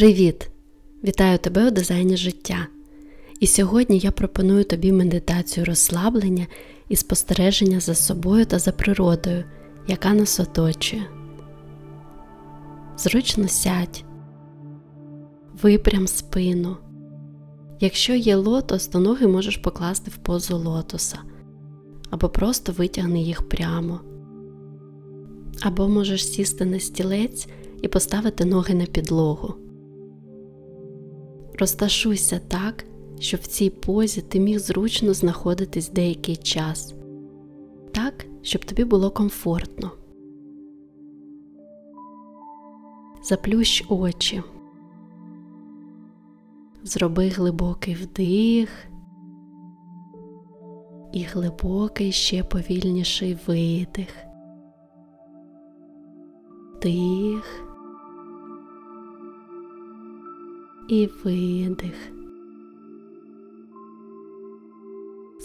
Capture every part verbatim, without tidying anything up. Привіт! Вітаю тебе у дизайні життя. І сьогодні я пропоную тобі медитацію розслаблення і спостереження за собою та за природою, яка нас оточує. Зручно сядь. Випрям спину. Якщо є лотос, то ноги можеш покласти в позу лотоса. Або просто витягни їх прямо. Або можеш сісти на стілець і поставити ноги на підлогу. Розташуйся так, щоб в цій позі ти міг зручно знаходитись деякий час. Так, щоб тобі було комфортно. Заплющ очі. Зроби глибокий вдих. І глибокий, ще повільніший видих. Вдих. І видих.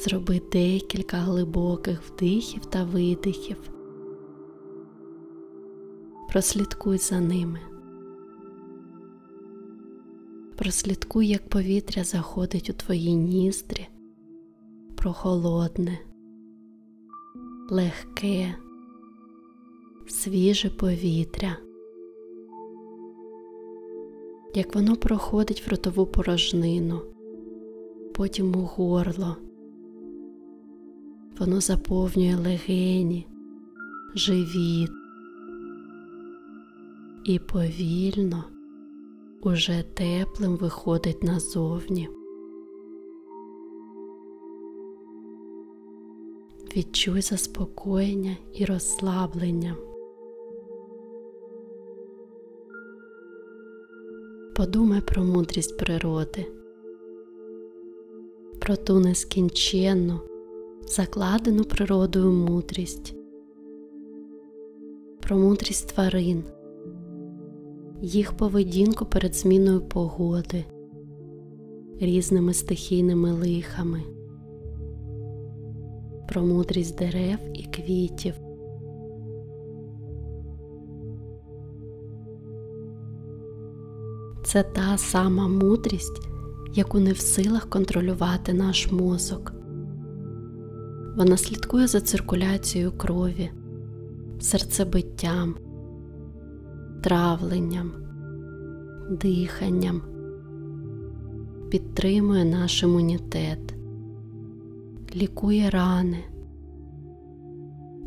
Зроби декілька глибоких вдихів та видихів. Прослідкуй за ними. Прослідкуй, як повітря заходить у твої ніздрі. Прохолодне, легке, свіже повітря. Як воно проходить в ротову порожнину, потім у горло. Воно заповнює легені, живіт. І повільно, уже теплим виходить назовні. Відчуй заспокоєння і розслаблення. Подумай про мудрість природи, про ту нескінченну, закладену природою мудрість, про мудрість тварин, їх поведінку перед зміною погоди, різними стихійними лихами, про мудрість дерев і квітів. Це та сама мудрість, яку не в силах контролювати наш мозок. Вона слідкує за циркуляцією крові, серцебиттям, травленням, диханням, підтримує наш імунітет. Лікує рани,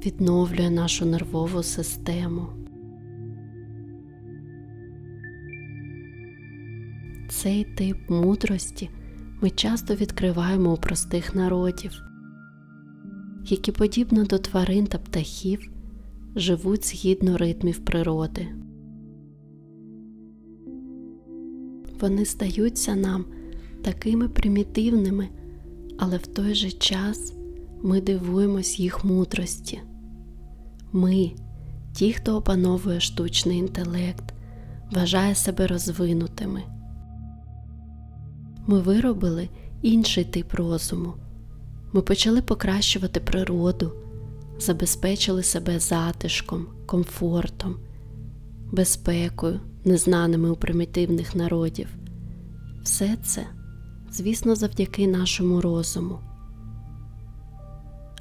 відновлює нашу нервову систему. Цей тип мудрості ми часто відкриваємо у простих народів, які, подібно до тварин та птахів, живуть згідно ритмів природи. Вони здаються нам такими примітивними, але в той же час ми дивуємось їх мудрості. Ми, ті, хто опановує штучний інтелект, вважає себе розвинутими. Ми виробили інший тип розуму. Ми почали покращувати природу, забезпечили себе затишком, комфортом, безпекою, незнаними у примітивних народів. Все це, звісно, завдяки нашому розуму.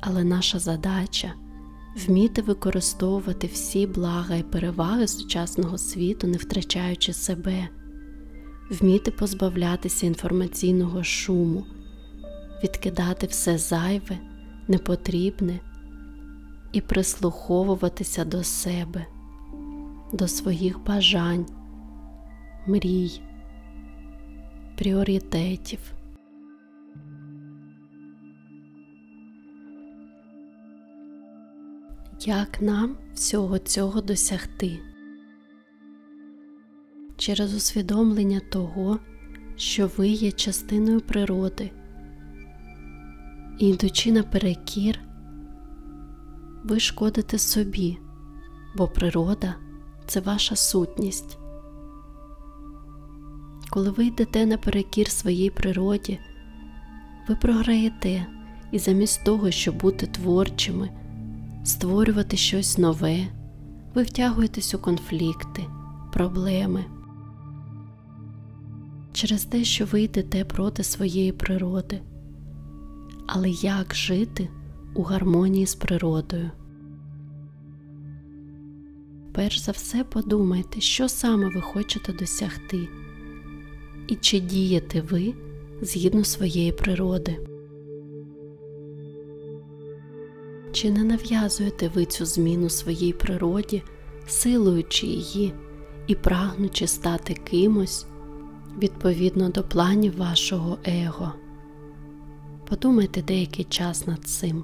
Але наша задача – вміти використовувати всі блага і переваги сучасного світу, не втрачаючи себе. Вміти позбавлятися інформаційного шуму, відкидати все зайве, непотрібне і прислуховуватися до себе, до своїх бажань, мрій, пріоритетів. Як нам всього цього досягти? Через усвідомлення того, що ви є частиною природи. І йдучи наперекір, ви шкодите собі, бо природа – це ваша сутність. Коли ви йдете наперекір своїй природі, ви програєте і замість того, щоб бути творчими, створювати щось нове, ви втягуєтесь у конфлікти, проблеми. через те, що ви йдете проти своєї природи. Але як жити у гармонії з природою? Перш за все подумайте, що саме ви хочете досягти, і чи дієте ви згідно своєї природи. Чи не нав'язуєте ви цю зміну своїй природі, силуючи її і прагнучи стати кимось відповідно до планів вашого его? Подумайте деякий час над цим.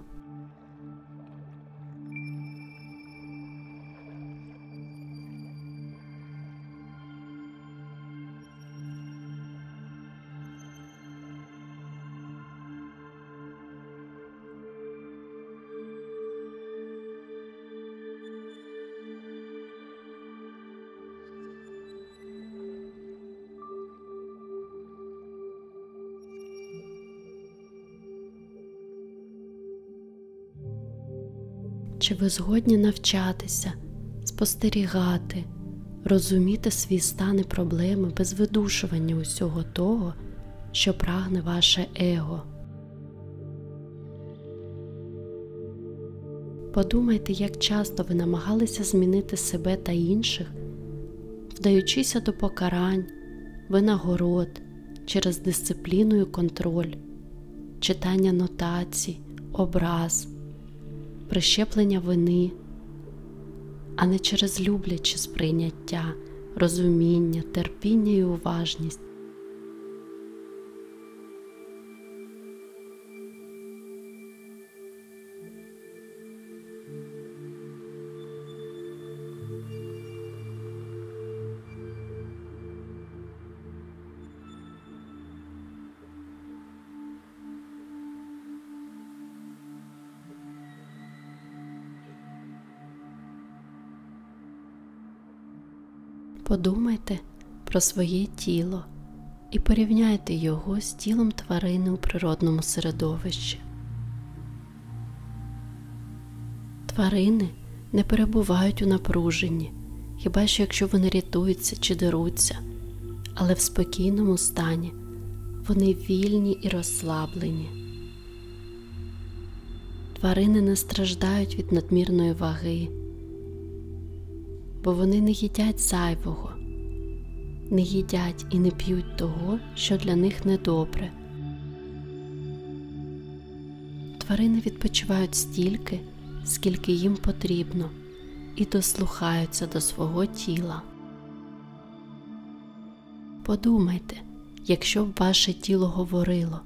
Чи ви згодні навчатися, спостерігати, розуміти свій стан і проблеми без видушування усього того, що прагне ваше его? Подумайте, як часто ви намагалися змінити себе та інших, вдаючися до покарань, винагород через дисципліну і контроль, читання нотацій, образ, прищеплення вини, а не через любляче сприйняття, розуміння, терпіння і уважність. Подумайте про своє тіло і порівняйте його з тілом тварини у природному середовищі. Тварини не перебувають у напруженні, хіба що якщо вони рятуються чи деруться, але в спокійному стані вони вільні і розслаблені. Тварини не страждають від надмірної ваги, бо вони не їдять зайвого, не їдять і не п'ють того, що для них недобре. Тварини відпочивають стільки, скільки їм потрібно, і дослухаються до свого тіла. Подумайте, якщо б ваше тіло говорило,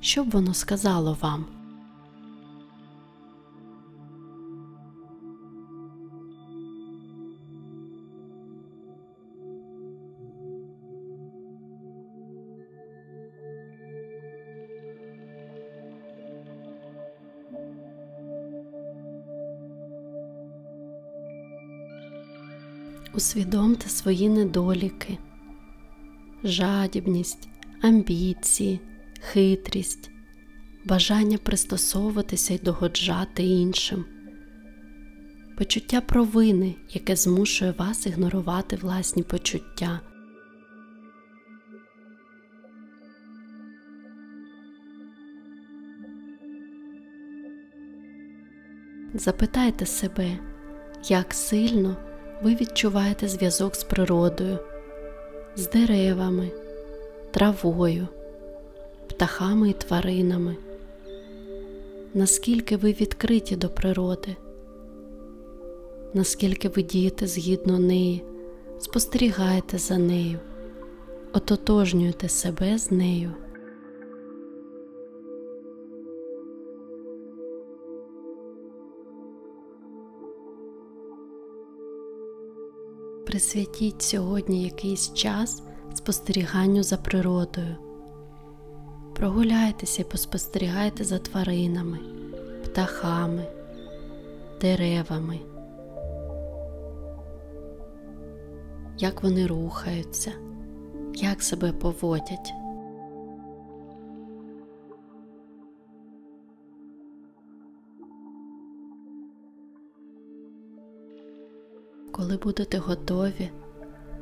що б воно сказало вам? Усвідомте свої недоліки, жадібність, амбіції, хитрість, бажання пристосовуватися й догоджати іншим, почуття провини, яке змушує вас ігнорувати власні почуття. Запитайте себе, як сильно ви відчуваєте зв'язок з природою, з деревами, травою, птахами і тваринами. Наскільки ви відкриті до природи? Наскільки ви дієте згідно неї, спостерігаєте за нею, ототожнюєте себе з нею? Присвятіть сьогодні якийсь час спостеріганню за природою. Прогуляйтеся і поспостерігайте за тваринами, птахами, деревами. Як вони рухаються, як себе поводять. Коли будете готові,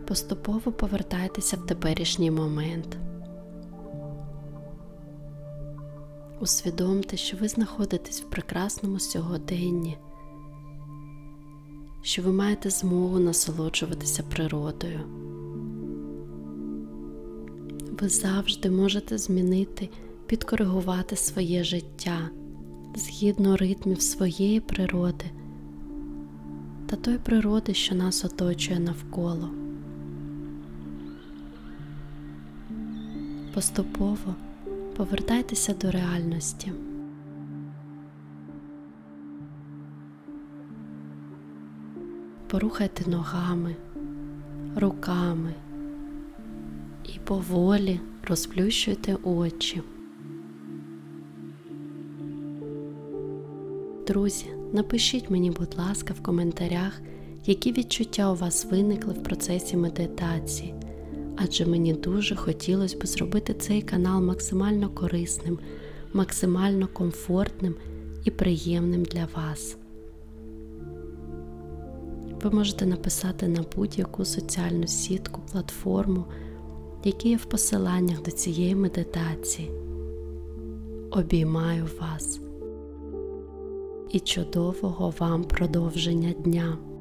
Поступово повертайтеся в теперішній момент. Усвідомте, що ви знаходитесь в прекрасному сьогоденні, що ви маєте змогу насолоджуватися природою. Ви завжди можете змінити, підкоригувати своє життя згідно ритмів своєї природи та тої природи, що нас оточує навколо. Поступово повертайтеся до реальності. Порухайте ногами, руками і поволі розплющуйте очі. Друзі, напишіть мені, будь ласка, в коментарях, які відчуття у вас виникли в процесі медитації. Адже мені дуже хотілося б зробити цей канал максимально корисним, максимально комфортним і приємним для вас. Ви можете написати на будь-яку соціальну сітку, платформу, які є в посиланнях до цієї медитації. Обіймаю вас і чудового вам продовження дня!